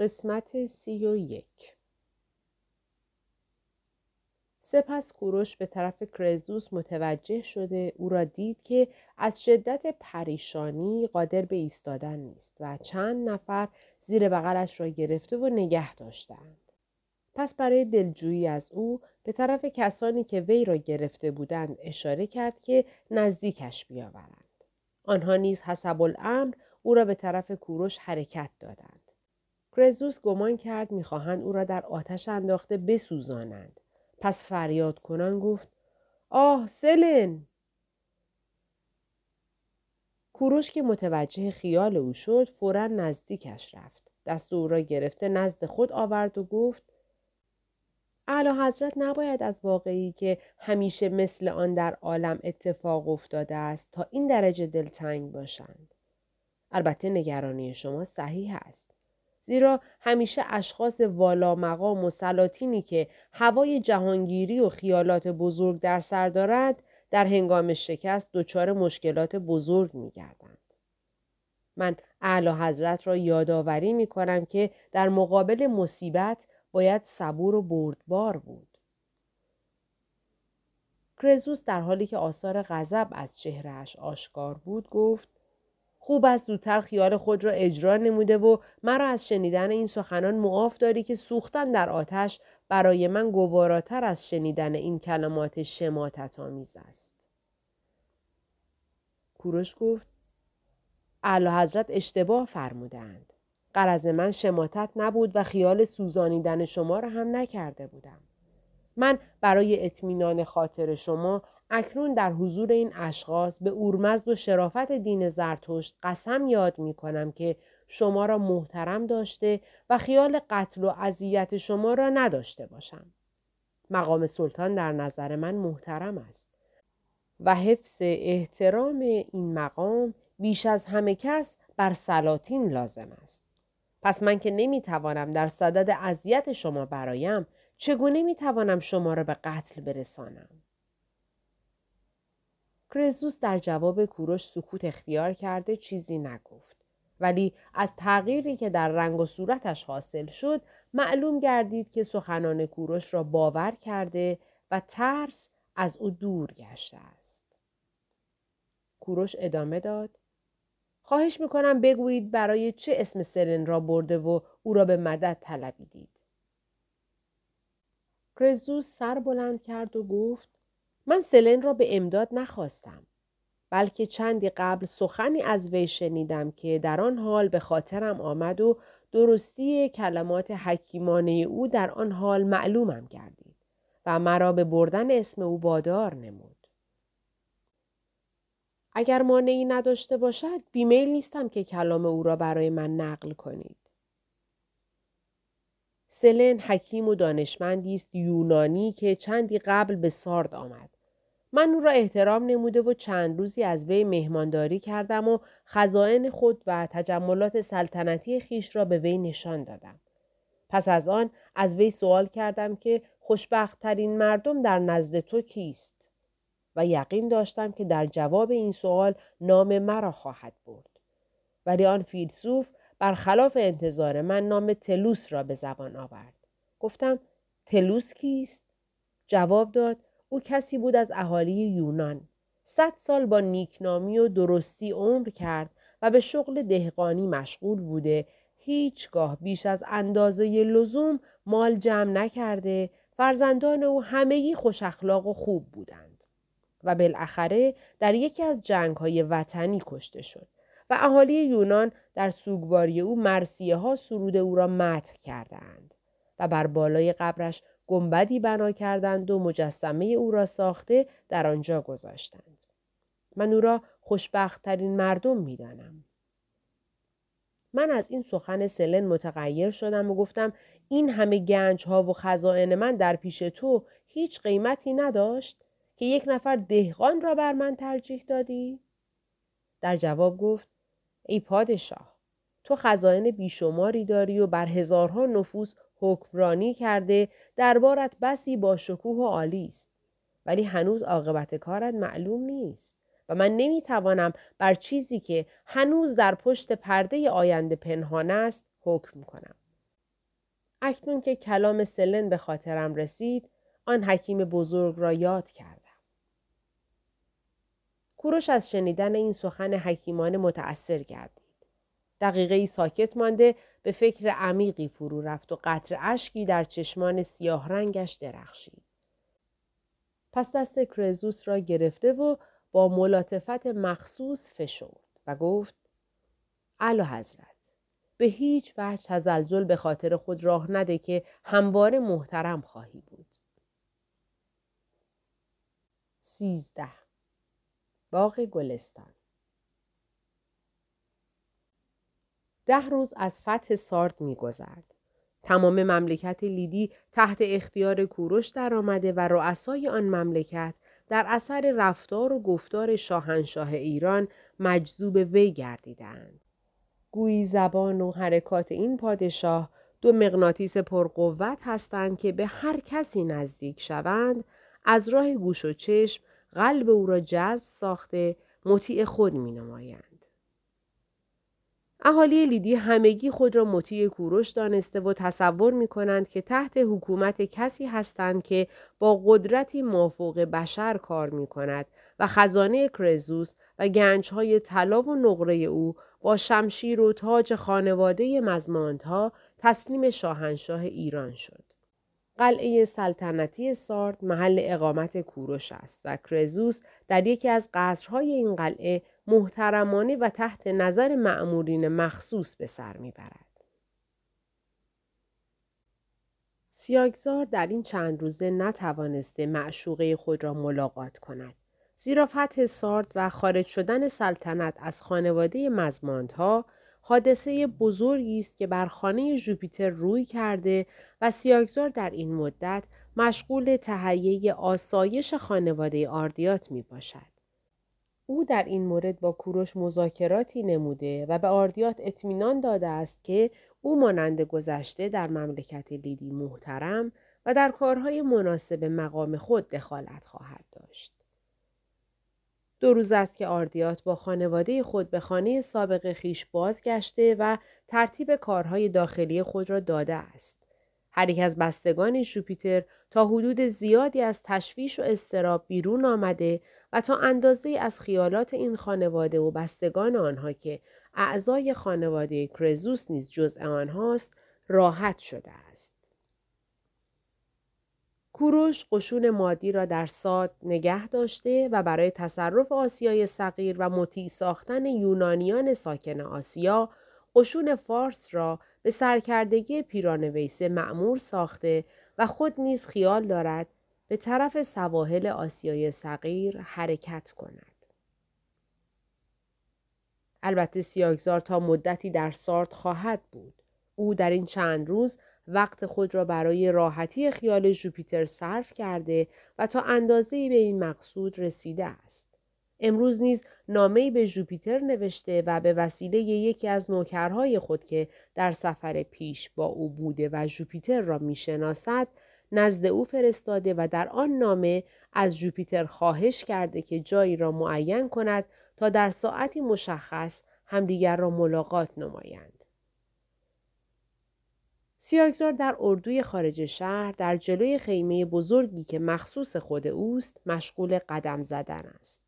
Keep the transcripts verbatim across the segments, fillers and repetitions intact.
قسمت سی و یک. سپس کوروش به طرف کرزوس متوجه شده، او را دید که از شدت پریشانی قادر به ایستادن نیست و چند نفر زیر بغلش را گرفته و نگه داشتند. پس برای دلجویی از او به طرف کسانی که وی را گرفته بودند اشاره کرد که نزدیکش بیاورند. آنها نیز حسب الامر او را به طرف کوروش حرکت دادند. کرزوس گمان کرد می‌خواهند او را در آتش انداخته بسوزانند. پس فریاد کنان گفت: آه سلن! کوروش که متوجه خیال او شد فوراً نزدیکش رفت. دست او را گرفته نزد خود آورد و گفت: اعلی حضرت نباید از واقعی که همیشه مثل آن در عالم اتفاق افتاده است تا این درجه دلتنگ باشند. البته نگرانی شما صحیح است. زیرا همیشه اشخاص والا مقام و سلاطینی که هوای جهانگیری و خیالات بزرگ در سر دارند در هنگام شکست دچار مشکلات بزرگ می‌گردند. من اعلی حضرت را یادآوری می‌کنم که در مقابل مصیبت باید صبور و بردبار بود. کرزوس در حالی که آثار غضب از چهره‌اش آشکار بود گفت: خوب است زودتر خیال خود را اجرا نموده و مرا از شنیدن این سخنان معاف داری که سوختن در آتش برای من گواراتر از شنیدن این کلمات شماتت‌آمیز است. کوروش گفت: اعلی حضرت اشتباه فرمودند. غرض من شماتت نبود و خیال سوزانیدن شما را هم نکرده بودم. من برای اطمینان خاطر شما اکنون در حضور این اشخاص به اورمزد و شرافت دین زرتشت قسم یاد می کنم که شما را محترم داشته و خیال قتل و اذیت شما را نداشته باشم. مقام سلطان در نظر من محترم است و حفظ احترام این مقام بیش از همه کس بر سلاطین لازم است. پس من که نمی توانم در صدد اذیت شما برایم، چگونه می توانم شما را به قتل برسانم؟ کرزوس در جواب کوروش سکوت اختیار کرده چیزی نگفت، ولی از تغییری که در رنگ و صورتش حاصل شد معلوم گردید که سخنان کوروش را باور کرده و ترس از او دور گشته است. کوروش ادامه داد: خواهش میکنم بگویید برای چه اسم سلن را برده و او را به مدد طلبیدید؟ کرزوس سر بلند کرد و گفت: من سلن را به امداد نخواستم، بلکه چندی قبل سخنی از وی شنیدم که در آن حال به خاطرم آمد و درستی کلمات حکیمانه او در آن حال معلومم گردید و مرا به بردن اسم او وادار نمود. اگر مانعی نداشته باشد بیمیل نیستم که کلام او را برای من نقل کنید. سلن حکیم و دانشمندی است یونانی که چندی قبل به سارد آمد. من او را احترام نموده و چند روزی از وی مهمانداری کردم و خزائن خود و تجملات سلطنتی خیش را به وی نشان دادم. پس از آن از وی سوال کردم که خوشبخت‌ترین مردم در نزد تو کیست؟ و یقین داشتم که در جواب این سوال نام مرا خواهد برد. ولی آن فیلسوف برخلاف انتظار من نام تلوس را به زبان آورد. گفتم: تلوس کیست؟ جواب داد: او کسی بود از اهالی یونان. صد سال با نیکنامی و درستی عمر کرد و به شغل دهقانی مشغول بوده، هیچگاه بیش از اندازه لزوم مال جمع نکرده، فرزندان او همگی خوش اخلاق و خوب بودند و بالاخره در یکی از جنگ‌های وطنی کشته شد. و اهالی یونان در سوگواری او مرثیه ها سرود او را مدح کردند و بر بالای قبرش گنبدی بنا کردند و مجسمه او را ساخته در آنجا گذاشتند. من او را خوشبخت ترین مردم می دانم. من از این سخن سلن متغیر شدم و گفتم: این همه گنج ها و خزائن من در پیش تو هیچ قیمتی نداشت که یک نفر دهقان را بر من ترجیح دادی؟ در جواب گفت: ای پادشاه، تو خزائن بیشماری داری و بر هزارها نفوس حکمرانی کرده، دربارت بسی با شکوه و عالی است، ولی هنوز عاقبت کارت معلوم نیست و من نمیتوانم بر چیزی که هنوز در پشت پرده آینده پنهان است حکم کنم. اکنون که کلام سلن به خاطرم رسید، آن حکیم بزرگ را یاد کردم. کوروش از شنیدن این سخن حکیمان متأثر گردید. دقیقه ای ساکت مانده به فکر عمیقی فرو رفت و قطره اشکی در چشمان سیاه رنگش درخشید. پس دست کرزوس را گرفته و با ملاتفت مخصوص فشرد و گفت: اعلی حضرت، به هیچ وجه تزلزل به خاطر خود راه نده که همواره محترم خواهی بود. سیزده باغ گلستان. ده روز از فتح سارد می‌گذرد. تمام مملکت لیدی تحت اختیار کوروش در آمده و رؤسای آن مملکت در اثر رفتار و گفتار شاهنشاه ایران مجذوب وی گردیدند. گویی زبان و حرکات این پادشاه دو مغناطیس پرقوت هستند که به هر کسی نزدیک شوند، از راه گوش و چشم قلب او را جذب ساخته مطیع خود می‌نمایند. اهالی لیدی همگی خود را مطیع کوروش دانسته و تصور می‌کنند که تحت حکومت کسی هستند که با قدرتی مافوق بشر کار می‌کند و خزانه کرزوس و گنج‌های طلا و نقره او با شمشیر و تاج خانواده مزماندها تسلیم شاهنشاه ایران شد. قلعه سلطنتی سارد محل اقامت کوروش است و کرزوس در یکی از قصرهای این قلعه محترمانه و تحت نظر مأمورین مخصوص به سر میبرد. سیاکزار در این چند روزه نتوانسته معشوقه خود را ملاقات کند، زیرا فتح سارد و خارج شدن سلطنت از خانواده مزماندها حادثه بزرگی است که بر خانه ژوپیتر روی کرده و سیاکزار در این مدت مشغول تهیه آسایش خانواده آردیات می باشد. او در این مورد با کوروش مذاکراتی نموده و به آردیات اطمینان داده است که او مانند گذشته در مملکت لیدی محترم و در کارهای مناسب مقام خود دخالت خواهد داشت. دو روز است که آردیات با خانواده خود به خانه سابق خیش بازگشته و ترتیب کارهای داخلی خود را داده است. هر یک از بستگان ژوپیتر تا حدود زیادی از تشویش و اضطراب بیرون آمده و تا اندازه از خیالات این خانواده و بستگان آنها که اعضای خانواده کرزوس نیز جزء آنهاست راحت شده است. کوروش قشون مادی را در ساد نگه داشته و برای تصرف آسیای صغیر و مطیع ساختن یونانیان ساکن آسیا، قشون فارس را به سرکردگی پیران ویسه مأمور ساخته و خود نیز خیال دارد به طرف سواحل آسیای صغیر حرکت کند. البته سیاکزار تا مدتی در سارد خواهد بود. او در این چند روز وقت خود را برای راحتی خیال ژوپیتر صرف کرده و تا اندازه‌ای به این مقصود رسیده است. امروز نیز نامه‌ای به ژوپیتر نوشته و به وسیله یکی از نوکرهای خود که در سفر پیش با او بوده و ژوپیتر را می‌شناسد، نزد او فرستاده و در آن نامه از ژوپیتر خواهش کرده که جایی را معین کند تا در ساعتی مشخص همدیگر را ملاقات نمایند. سیاکزار در اردوی خارج شهر در جلوی خیمه بزرگی که مخصوص خود اوست مشغول قدم زدن است.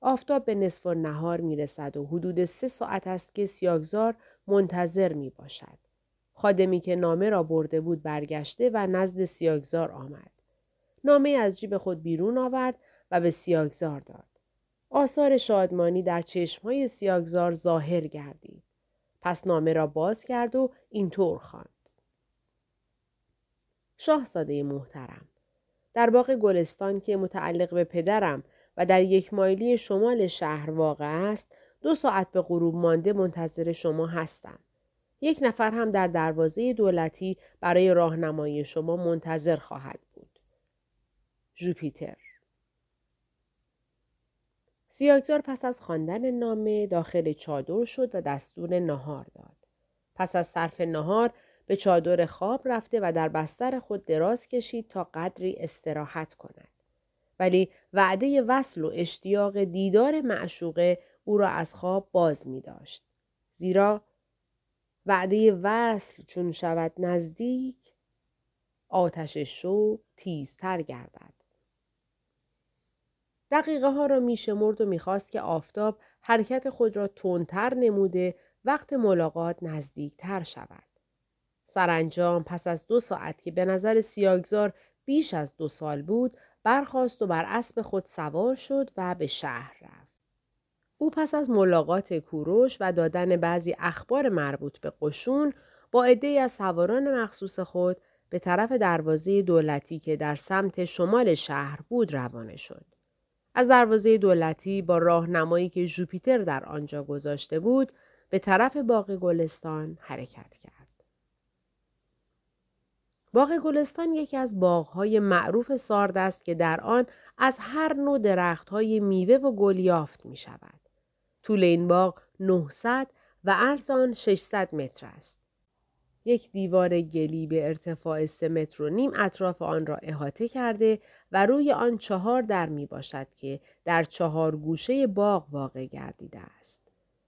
آفتاب به نصف نهار می رسد و حدود سه ساعت است که سیاکزار منتظر می باشد. خادمی که نامه را برده بود برگشته و نزد سیاکزار آمد. نامه از جیب خود بیرون آورد و به سیاکزار داد. آثار شادمانی در چشمهای سیاکزار ظاهر گردید. پس نامه را باز کرد و اینطور خواند: شاهزاده محترم، در باغ گلستان که متعلق به پدرم و در یک مایلی شمال شهر واقع است، دو ساعت به غروب مانده منتظر شما هستم. یک نفر هم در دروازه دولتی برای راهنمایی شما منتظر خواهد بود. ژوپیتر. سیاکزار پس از خواندن نامه داخل چادر شد و دستور نهار داد. پس از صرف نهار به چادر خواب رفته و در بستر خود دراز کشید تا قدری استراحت کند. ولی وعده وصل و اشتیاق دیدار معشوقه او را از خواب باز می داشت. زیرا وعده وصل چون شود نزدیک، آتش شوق تیزتر گردد. دقیقه ها را می شمرد و می خواست که آفتاب حرکت خود را تندتر نموده وقت ملاقات نزدیکتر شود. سرانجام پس از دو ساعت که به نظر سیاکزار بیش از دو سال بود، برخاست و بر اسب خود سوار شد و به شهر رفت. او پس از ملاقات کوروش و دادن بعضی اخبار مربوط به قشون با عده‌ای از سواران مخصوص خود به طرف دروازه دولتی که در سمت شمال شهر بود روانه شد. از دروازه دولتی با راهنمایی که ژوپیتر در آنجا گذاشته بود به طرف باغ گلستان حرکت کرد. باغ گلستان یکی از باغ‌های معروف سارد است که در آن از هر نوع درخت‌های میوه و گل یافت می‌شود. طول این باغ نهصد و عرض آن ششصد متر است. یک دیوار گلی به ارتفاع سه متر و نیم اطراف آن را احاطه کرده و روی آن چهار در می باشد که در چهار گوشه باغ واقع گردیده است.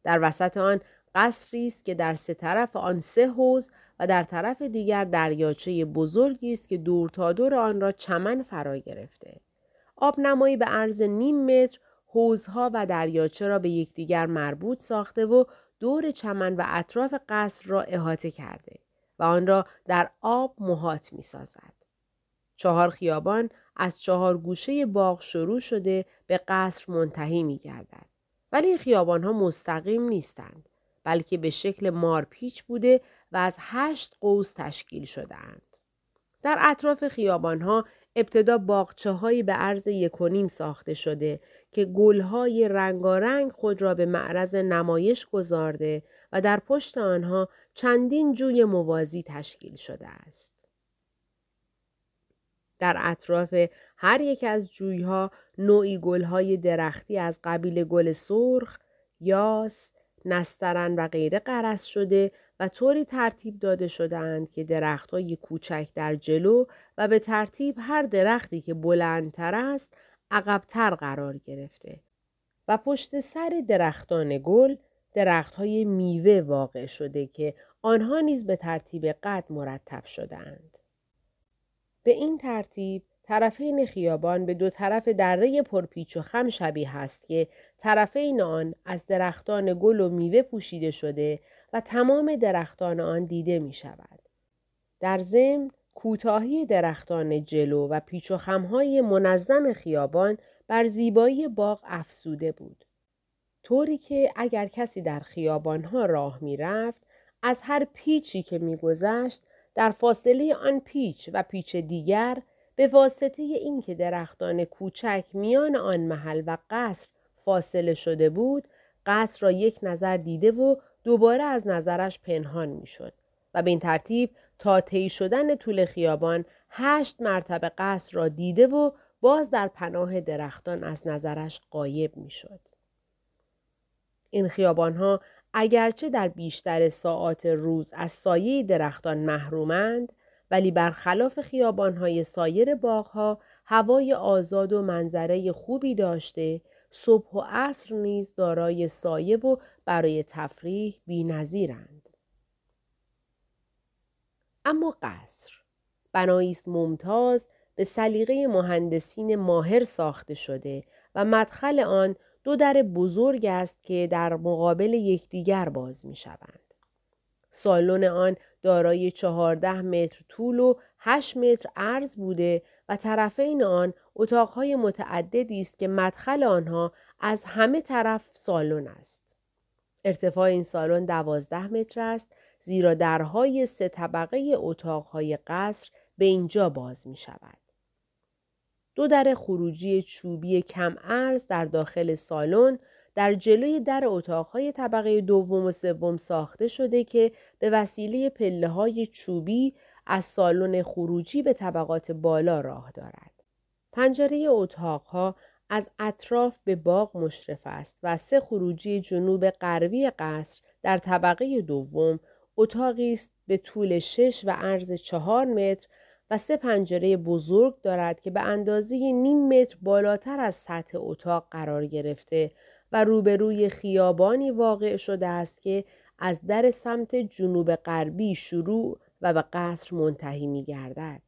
در وسط آن قصری است که در سه طرف آن سه حوض و در طرف دیگر دریاچه بزرگی است که دور تا دور آن را چمن فرا گرفته. آب نمایی به عرض نیم متر حوضها و دریاچه را به یکدیگر مربوط ساخته و دور چمن و اطراف قصر را احاطه کرده و آن را در آب محاط می سازد. چهار خیابان از چهار گوشه باغ شروع شده به قصر منتهی می گردد. ولی خیابان ها مستقیم نیستند، بلکه به شکل مارپیچ بوده و از هشت قوس تشکیل شده‌اند. در اطراف خیابان‌ها ابتدا باغچه‌هایی به عرض یک و نیم ساخته شده که گل‌های رنگارنگ خود را به معرض نمایش گذارده و در پشت آنها چندین جوی موازی تشکیل شده است. در اطراف هر یک از جوی‌ها نوعی گل‌های درختی از قبیل گل سرخ، یاس، نسترن و غیره غرس شده و طوری ترتیب داده شدند که درخت‌های کوچک در جلو و به ترتیب هر درختی که بلندتر است عقب‌تر قرار گرفته و پشت سر درختان گل درخت‌های میوه واقع شده که آنها نیز به ترتیب قد مرتب شدند. به این ترتیب طرفین خیابان به دو طرف دره پرپیچ و خم شبیه است که طرفین آن از درختان گل و میوه پوشیده شده و تمام درختان آن دیده می شود. در ضمن کوتاهی درختان جلو و پیچ و خم‌های منظم خیابان بر زیبایی باغ افزوده بود، طوری که اگر کسی در خیابان‌ها راه می رفت، از هر پیچی که می گذشت در فاصله آن پیچ و پیچ دیگر به واسطه اینکه درختان کوچک میان آن محل و قصر فاصله شده بود، قصر را یک نظر دیده و دوباره از نظرش پنهان می شد و به این ترتیب تا طی شدن طول خیابان هشت مرتبه قصر را دیده و باز در پناه درختان از نظرش غایب می شد. این خیابان ها اگرچه در بیشتر ساعات روز از سایه درختان محرومند، ولی برخلاف خیابان های سایر باغ ها هوای آزاد و منظره خوبی داشته، صبح و عصر نیز دارای سایه و برای تفریح بی‌نظیرند. اما قصر بنایی است ممتاز به سلیقه مهندسین ماهر ساخته شده و مدخل آن دو در بزرگ است که در مقابل یکدیگر باز می‌شوند. سالن آن دارای چهارده متر طول و هشت متر عرض بوده و طرفین آن اتاقهای متعددی است که مدخل آنها از همه طرف سالن است. ارتفاع این سالن دوازده متر است، زیرا درهای سه طبقه اتاقهای قصر به اینجا باز می شود. دو در خروجی چوبی کم عرض در داخل سالن در جلوی در اتاقهای طبقه دوم و سوم ساخته شده که به وسیله پله‌های چوبی از سالن خروجی به طبقات بالا راه دارد. پنجره اتاقها از اطراف به باغ مشرف است و سه خروجی جنوب غربی قصر در طبقه دوم اتاقی است به طول شش و عرض چهار متر و سه پنجره بزرگ دارد که به اندازه نیم متر بالاتر از سطح اتاق قرار گرفته و روبروی خیابانی واقع شده است که از در سمت جنوب غربی شروع و به قصر منتهی می گردد.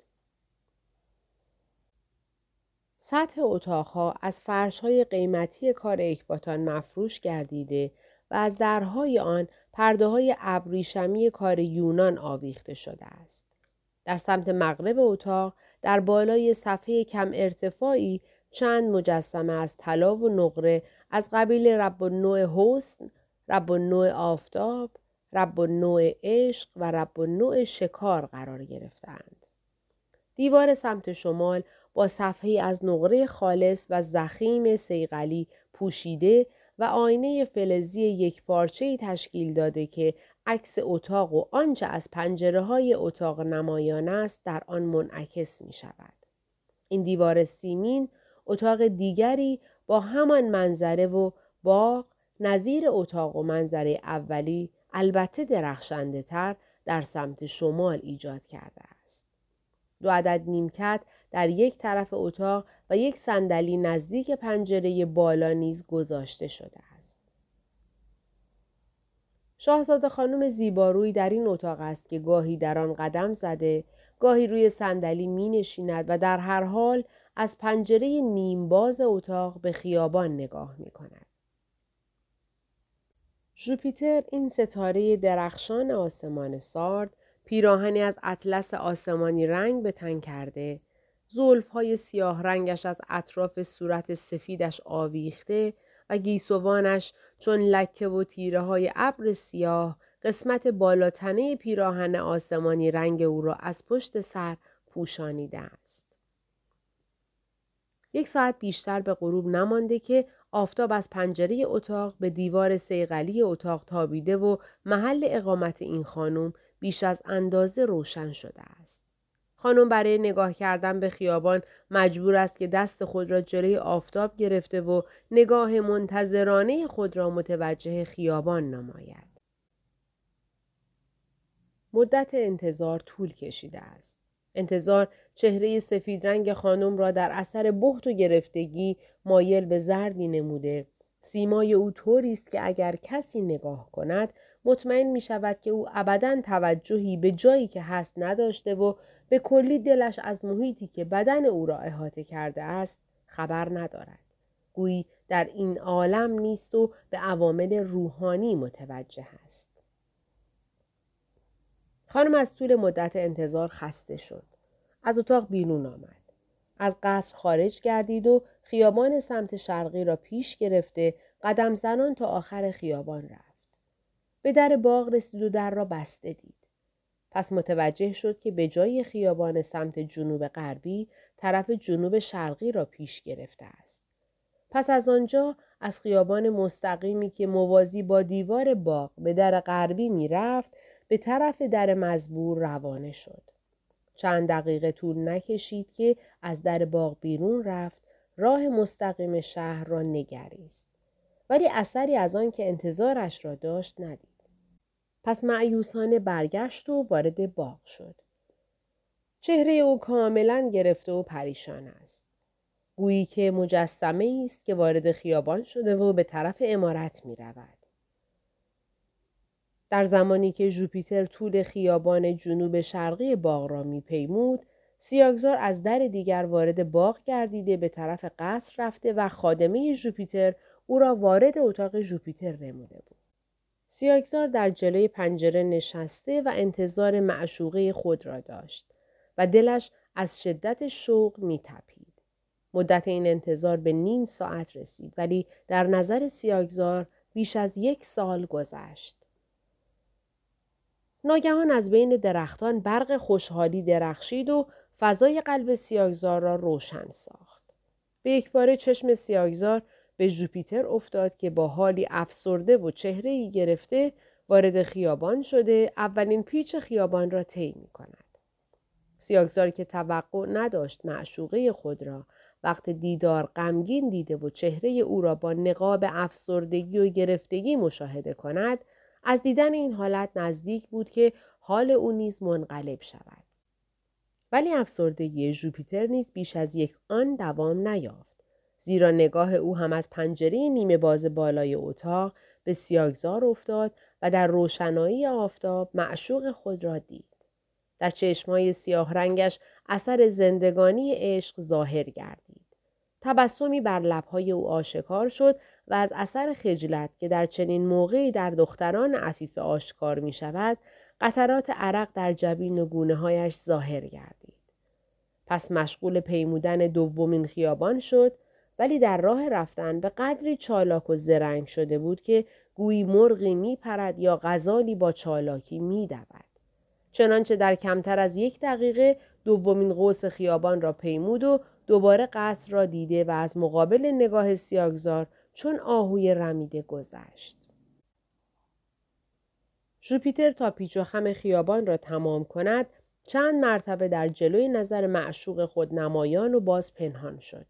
سطح اتاقها از فرش‌های قیمتی کار اکباتان مفروش گردیده و از درهای آن پرده‌های ابریشمی کار یونان آویخته شده است. در سمت مغرب اتاق در بالای صفحه کم ارتفاعی چند مجسمه از طلا و نقره از قبیل رب النوع حسن، رب النوع آفتاب، رب النوع عشق و رب النوع شکار قرار گرفتند. دیوار سمت شمال با صفحه از نقره خالص و ضخیم صیقلی پوشیده و آینه فلزی یک پارچه‌ای تشکیل داده که عکس اتاق و آنچه از پنجره‌های اتاق نمایان است در آن منعکس می‌شود. این دیوار سیمین اتاق دیگری با همان منظره و باغ نظیر اتاق و منظره اولی البته درخشنده تر در سمت شمال ایجاد کرده است. دو عدد نیمکت در یک طرف اتاق و یک صندلی نزدیک پنجره بالا نیز گذاشته شده است. شاهزاده خانم زیبارویی در این اتاق است که گاهی در آن قدم زده، گاهی روی صندلی می‌نشیند و در هر حال از پنجره نیم باز اتاق به خیابان نگاه می‌کند. ژوپیتر، این ستاره درخشان آسمان سارد، پیراهنی از اطلس آسمانی رنگ به تن کرده، زلف‌های سیاه رنگش از اطراف صورت سفیدش آویخته و گیسوانش چون لکه و تیره‌های ابر سیاه قسمت بالاتنه پیراهن آسمانی رنگ او را از پشت سر پوشانیده است. یک ساعت بیشتر به غروب نمانده که آفتاب از پنجره اتاق به دیوار صیقلی اتاق تابیده و محل اقامت این خانم بیش از اندازه روشن شده است. خانم برای نگاه کردن به خیابان مجبور است که دست خود را جلوی آفتاب گرفته و نگاه منتظرانه خود را متوجه خیابان نماید. مدت انتظار طول کشیده است. انتظار چهره سفید رنگ خانم را در اثر بهت و گرفتگی مایل به زردی نموده. سیمای او طوری است که اگر کسی نگاه کند مطمئن می شود که او ابداً توجهی به جایی که هست نداشته و به کلی دلش از محیطی که بدن او را احاطه کرده است خبر ندارد. گویی در این عالم نیست و به عوامل روحانی متوجه است. خانم از طول مدت انتظار خسته شد. از اتاق بیرون آمد. از قصر خارج گردید و خیابان سمت شرقی را پیش گرفته قدم زنان تا آخر خیابان رفت. به در باغ رسید و در را بسته دید. پس متوجه شد که به جای خیابان سمت جنوب غربی طرف جنوب شرقی را پیش گرفته است. پس از آنجا از خیابان مستقیمی که موازی با دیوار باغ به در غربی می رفت به طرف در مزبور روانه شد. چند دقیقه طول نکشید که از در باغ بیرون رفت، راه مستقیم شهر را نگریست. ولی اثری از آن که انتظارش را داشت ندید. پس مأیوسانه برگشت و وارد باغ شد. چهره او کاملا گرفته و پریشان است. گویی که مجسمه‌ای است که وارد خیابان شده و به طرف عمارت می رود. در زمانی که ژوپیتر طول خیابان جنوب شرقی باغ را می‌پیمود، سیاکزار از در دیگر وارد باغ گردیده به طرف قصر رفته و خادمه ژوپیتر او را وارد اتاق ژوپیتر نموده بود. سیاکزار در جلوی پنجره نشسته و انتظار معشوقه خود را داشت و دلش از شدت شوق می‌تپید. مدت این انتظار به نیم ساعت رسید ولی در نظر سیاکزار بیش از یک سال گذشت. ناگهان از بین درختان برق خوشحالی درخشید و فضای قلب سیاکزار را روشن ساخت. به یکباره چشم سیاکزار به ژوپیتر افتاد که با حالی افسرده و چهره‌ای گرفته وارد خیابان شده اولین پیچ خیابان را طی می‌کند. سیاکزار که توقع نداشت معشوقه خود را وقت دیدار غمگین دیده و چهره او را با نقاب افسردگی و گرفتگی مشاهده کند، از دیدن این حالت نزدیک بود که حال او نیز منقلب شود. ولی افسردگی ژوپیتر نیز بیش از یک آن دوام نیافت. زیرا نگاه او هم از پنجره نیمه باز بالای اتاق به سیاکزار افتاد و در روشنایی آفتاب معشوق خود را دید. در چشمای سیاه رنگش اثر زندگانی عشق ظاهر گردید. تبسمی بر لبهای او آشکار شد و از اثر خجلت که در چنین موقعی در دختران عفیف آشکار می شود، قطرات عرق در جبین و گونه هایش ظاهر گردید. پس مشغول پیمودن دومین خیابان شد، ولی در راه رفتن به قدری چالاک و زرنگ شده بود که گویی مرغی می پرد یا غزالی با چالاکی می دود. چنانچه در کمتر از یک دقیقه دومین قوس خیابان را پیمود و دوباره قصر را دیده و از مقابل نگاه سیاکزار چون آهوی رمیده گذشت. ژوپیتر تا پیچ و خم خیابان را تمام کند، چند مرتبه در جلوی نظر معشوق خود نمایان و باز پنهان شد.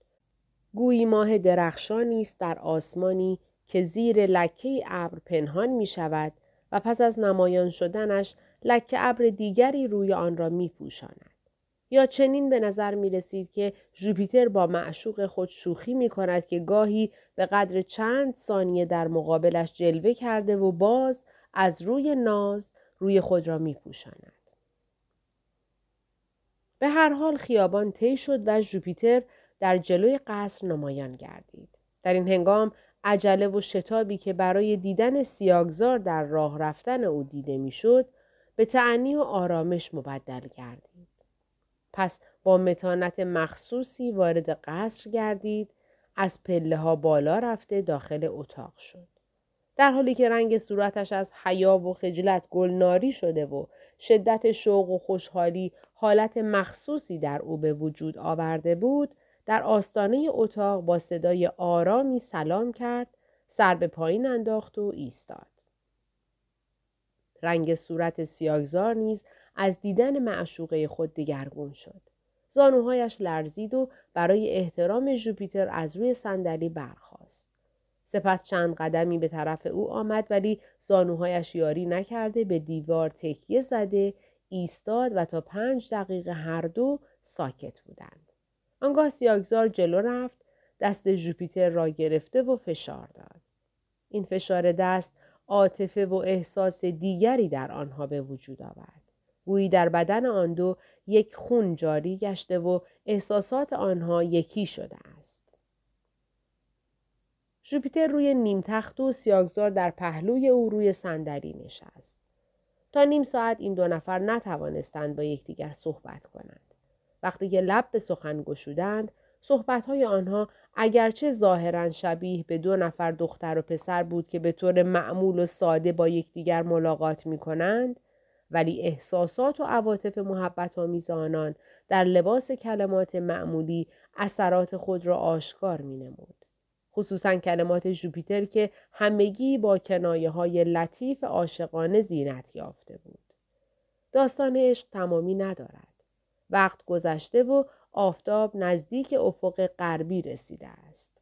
گویی ماه درخشانی است در آسمانی که زیر لکه ابر پنهان می شود و پس از نمایان شدنش لکه ابر دیگری روی آن را می پوشاند. یا چنین به نظر می رسید که ژوپیتر با معشوق خود شوخی می کند که گاهی به قدر چند ثانیه در مقابلش جلوه کرده و باز از روی ناز روی خود را می پوشاند. به هر حال خیابان طی شد و ژوپیتر در جلوی قصر نمایان گردید. در این هنگام عجله و شتابی که برای دیدن سیاکزار در راه رفتن او دیده می شد، به تأنی و آرامش مبدل گردید. پس با متانت مخصوصی وارد قصر گردید، از پله ها بالا رفته داخل اتاق شد. در حالی که رنگ صورتش از حیا و خجلت گلناری شده و شدت شوق و خوشحالی حالت مخصوصی در او به وجود آورده بود، در آستانه اتاق با صدای آرامی سلام کرد، سر به پایین انداخت و ایستاد. رنگ صورت سیاکزار نیز از دیدن معشوقه خود دگرگون شد. زانوهایش لرزید و برای احترام ژوپیتر از روی صندلی برخاست. سپس چند قدمی به طرف او آمد، ولی زانوهایش یاری نکرده به دیوار تکیه زده ایستاد و تا پنج دقیقه هر دو ساکت بودند. آنگاه سیاکزار جلو رفت، دست ژوپیتر را گرفته و فشار داد. این فشار دست عاطفه و احساس دیگری در آنها به وجود آورد. گویی در بدن آن دو یک خون جاری گشته و احساسات آنها یکی شده است. ژوپیتر روی نیم تخت و سیاکزار در پهلوی او روی صندلی نشست. تا نیم ساعت این دو نفر نتوانستند با یکدیگر صحبت کنند. وقتی که لب به سخن گشودند، صحبت‌های آنها اگرچه ظاهراً شبیه به دو نفر دختر و پسر بود که به طور معمول و ساده با یکدیگر ملاقات می‌کنند، ولی احساسات و عواطف محبت‌آمیز آنان در لباس کلمات معمولی اثرات خود را آشکار می‌نمود. خصوصاً کلمات ژوپیتر که همگی با کنایه‌های لطیف عاشقانه زینت یافته بود. داستان عشق تمامی ندارد. وقت گذشته و آفتاب نزدیک افق غربی رسیده است.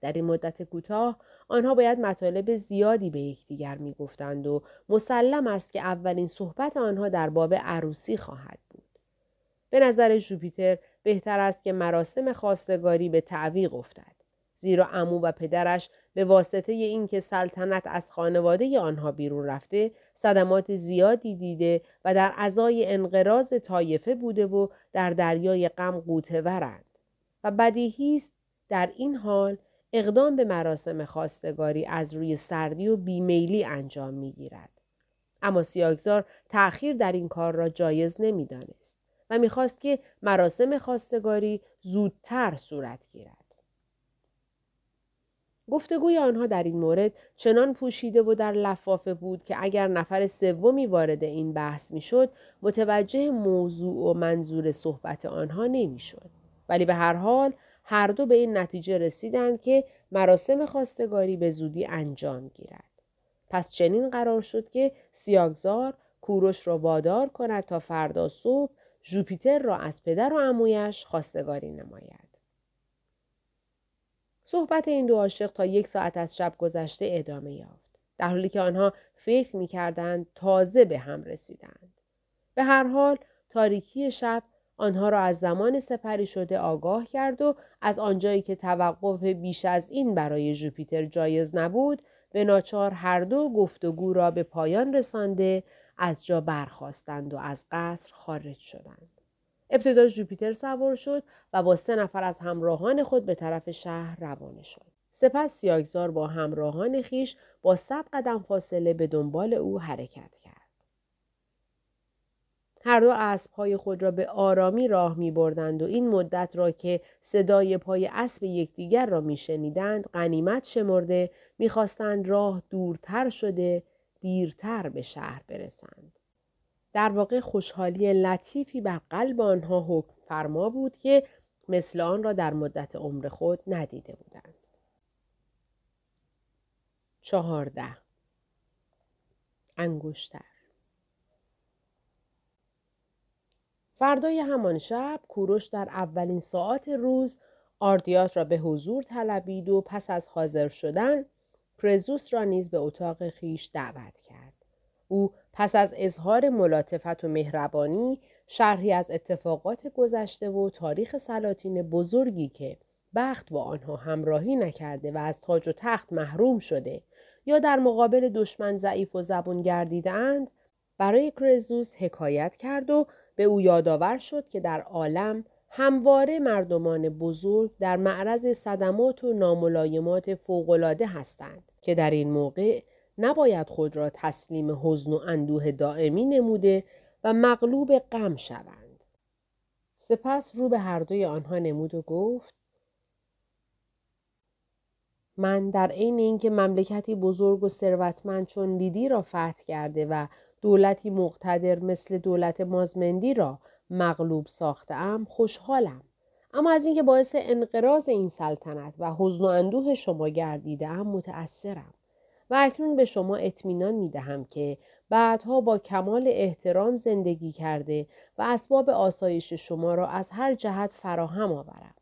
در این مدت کوتاه آنها باید مطالب زیادی به یکدیگر می‌گفتند و مسلم است که اولین صحبت آنها در باب عروسی خواهد بود. به نظر ژوپیتر بهتر است که مراسم خواستگاری به تعویق افتد، زیرا عمو و پدرش به واسطه اینکه سلطنت از خانواده آنها بیرون رفته، صدمات زیادی دیده و در عزای انقراض طایفه بوده و در دریای غم غوطه‌ورند و بدیهی است در این حال اقدام به مراسم خواستگاری از روی سردی و بیمیلی انجام می‌گیرد. اما سیاکزار تأخیر در این کار را جایز نمی‌دانست و می‌خواست که مراسم خواستگاری زودتر صورت گیرد. گفتگوی آنها در این مورد چنان پوشیده و در لفافه بود که اگر نفر سومی وارد این بحث میشد، متوجه موضوع و منظور صحبت آنها نمیشد. ولی به هر حال هر دو به این نتیجه رسیدند که مراسم خواستگاری به زودی انجام گیرد. پس چنین قرار شد که سیاکزار کوروش را وادار کند تا فردا صبح ژوپیتر را از پدر و عمویش خواستگاری نماید. صحبت این دو عاشق تا یک ساعت از شب گذشته ادامه یافت، در حالی که آنها فکر می‌کردند تازه به هم رسیدند. به هر حال تاریکی شب آنها را از زمان سپری شده آگاه کرد و از آنجایی که توقف بیش از این برای ژوپیتر جایز نبود، به ناچار هر دو گفتگو را به پایان رسانده از جا برخاستند و از قصر خارج شدند. ابتدا ژوپیتر سوار شد و با سه نفر از همراهان خود به طرف شهر روانه شد. سپس سیاکزار با همراهان خیش با صد قدم فاصله به دنبال او حرکت کرد. هر دو اسب‌های خود را به آرامی راه می‌بردند و این مدت را که صدای پای اسب یکدیگر را می‌شنیدند غنیمت شمرده می‌خواستند راه دورتر شده دیرتر به شهر برسند. در واقع خوشحالی لطیفی بر قلب آنها حکم فرما بود که مثل آن را در مدت عمر خود ندیده بودند. چهارده انگشتر. فردای همان شب کوروش در اولین ساعت روز آردیات را به حضور طلبید و پس از حاضر شدن کرزوس را نیز به اتاق خیش دعوت کرد. او پس از اظهار ملاتفت و مهربانی شرحی از اتفاقات گذشته و تاریخ سلاطین بزرگی که بخت با آنها همراهی نکرده و از تاج و تخت محروم شده یا در مقابل دشمن ضعیف و زبون گردیدند برای کرزوس حکایت کرد و به او یادآور شد که در عالم همواره مردمان بزرگ در معرض صدمات و ناملایمات فوق‌العاده هستند که در این موقع نباید خود را تسلیم حزن و اندوه دائمی نموده و مغلوب غم شوند. سپس رو به هر دوی آنها نمود و گفت: من در عین اینکه مملکتی بزرگ و ثروتمند چون لیدی را فتح کرده و دولتی مقتدر مثل دولت مازمندی را مغلوب ساخته‌ام خوشحالم، اما از اینکه باعث انقراض این سلطنت و حزن و اندوه شما گردیده‌ام متأثرم و اکنون به شما اطمینان می‌دهم که بعدها با کمال احترام زندگی کرده و اسباب آسایش شما را از هر جهت فراهم آورم.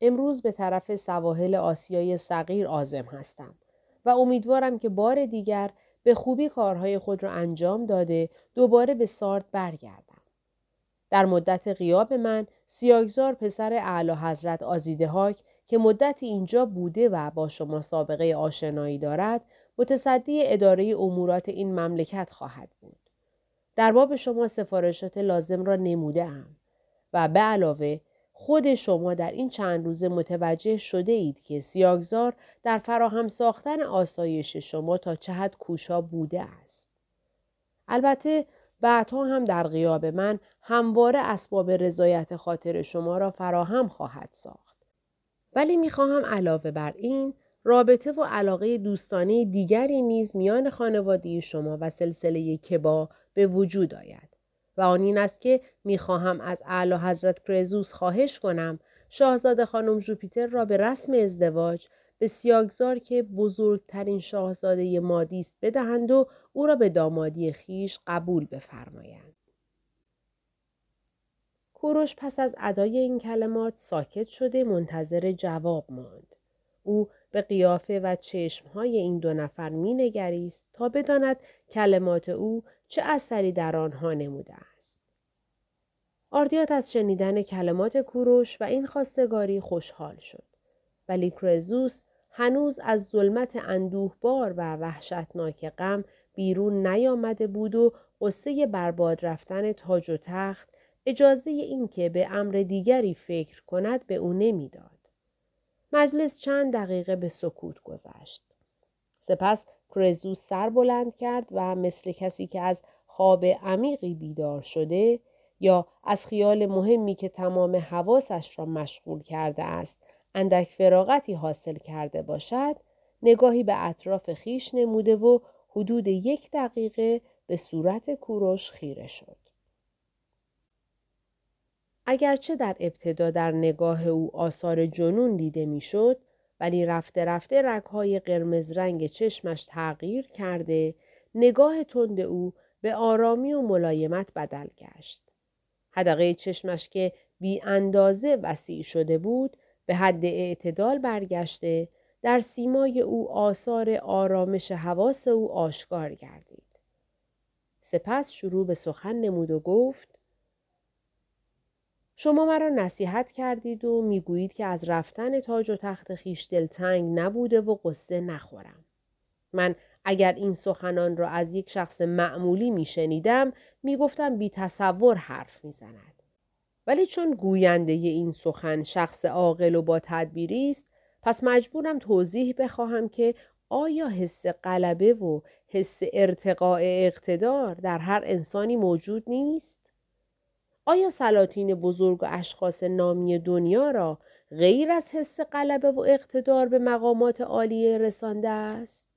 امروز به طرف سواحل آسیای صغیر عازم هستم و امیدوارم که بار دیگر به خوبی کارهای خود را انجام داده دوباره به سارد برگردم. در مدت غیاب من سیاکزار پسر اعلی حضرت آزیدهاک که مدتی اینجا بوده و با شما سابقه آشنایی دارد متصدی اداره امورات این مملکت خواهد بود. در باب شما سفارشات لازم را نموده ام و به علاوه خود شما در این چند روزه متوجه شده اید که سیاکزار در فراهم ساختن آسایش شما تا چه حد کوشا بوده است. البته بعدها هم در غیاب من همواره اسباب رضایت خاطر شما را فراهم خواهد ساخت. ولی میخواهم علاوه بر این رابطه و علاقه دوستانه دیگری نیز میان خانواده شما و سلسله کبا به وجود آید. و آن این است که میخواهم از اعلی حضرت کرزوس خواهش کنم شاهزاده خانم ژوپیتر را به رسم ازدواج به سیاکزار که بزرگترین شاهزاده مادی است بدهند و او را به دامادی خیش قبول بفرمایند. کوروش پس از ادای این کلمات ساکت شده منتظر جواب ماند. او به قیافه و چشمهای این دو نفر مینگریست تا بداند کلمات او چه اثری در آنها نموده است. آردیات از شنیدن کلمات کوروش و این خواستگاری خوشحال شد. ولی کرزوس هنوز از ظلمت اندوهبار و وحشتناک غم بیرون نیامده بود و قصه برباد رفتن تاج و تخت اجازه این که به امر دیگری فکر کند به او نمیداد. مجلس چند دقیقه به سکوت گذشت. سپس کرزوس سر بلند کرد و مثل کسی که از خواب عمیقی بیدار شده یا از خیال مهمی که تمام حواسش را مشغول کرده است اندک فراغتی حاصل کرده باشد نگاهی به اطراف خیش نموده و حدود یک دقیقه به صورت کوروش خیره شد. اگرچه در ابتدا در نگاه او آثار جنون دیده میشد، ولی رفته رفته رگ‌های قرمز رنگ چشمش تغییر کرده، نگاه تند او به آرامی و ملایمت بدل گشت. حدقه چشمش که بی اندازه وسیع شده بود، به حد اعتدال برگشته، در سیمای او آثار آرامش حواس او آشکار گردید. سپس شروع به سخن نمود و گفت: شما مرا نصیحت کردید و میگویید که از رفتن تاج و تخت خیش دلتنگ نبوده و قصه نخورم. من اگر این سخنان را از یک شخص معمولی می شنیدم می گفتم بی تصور حرف می زند. ولی چون گوینده این سخن شخص عاقل و با تدبیری است، پس مجبورم توضیح بخواهم که آیا حس غلبه و حس ارتقاء اقتدار در هر انسانی موجود نیست؟ آیا سلاطین بزرگ و اشخاص نامی دنیا را غیر از حس غلبه و اقتدار به مقامات عالیه رسانده است؟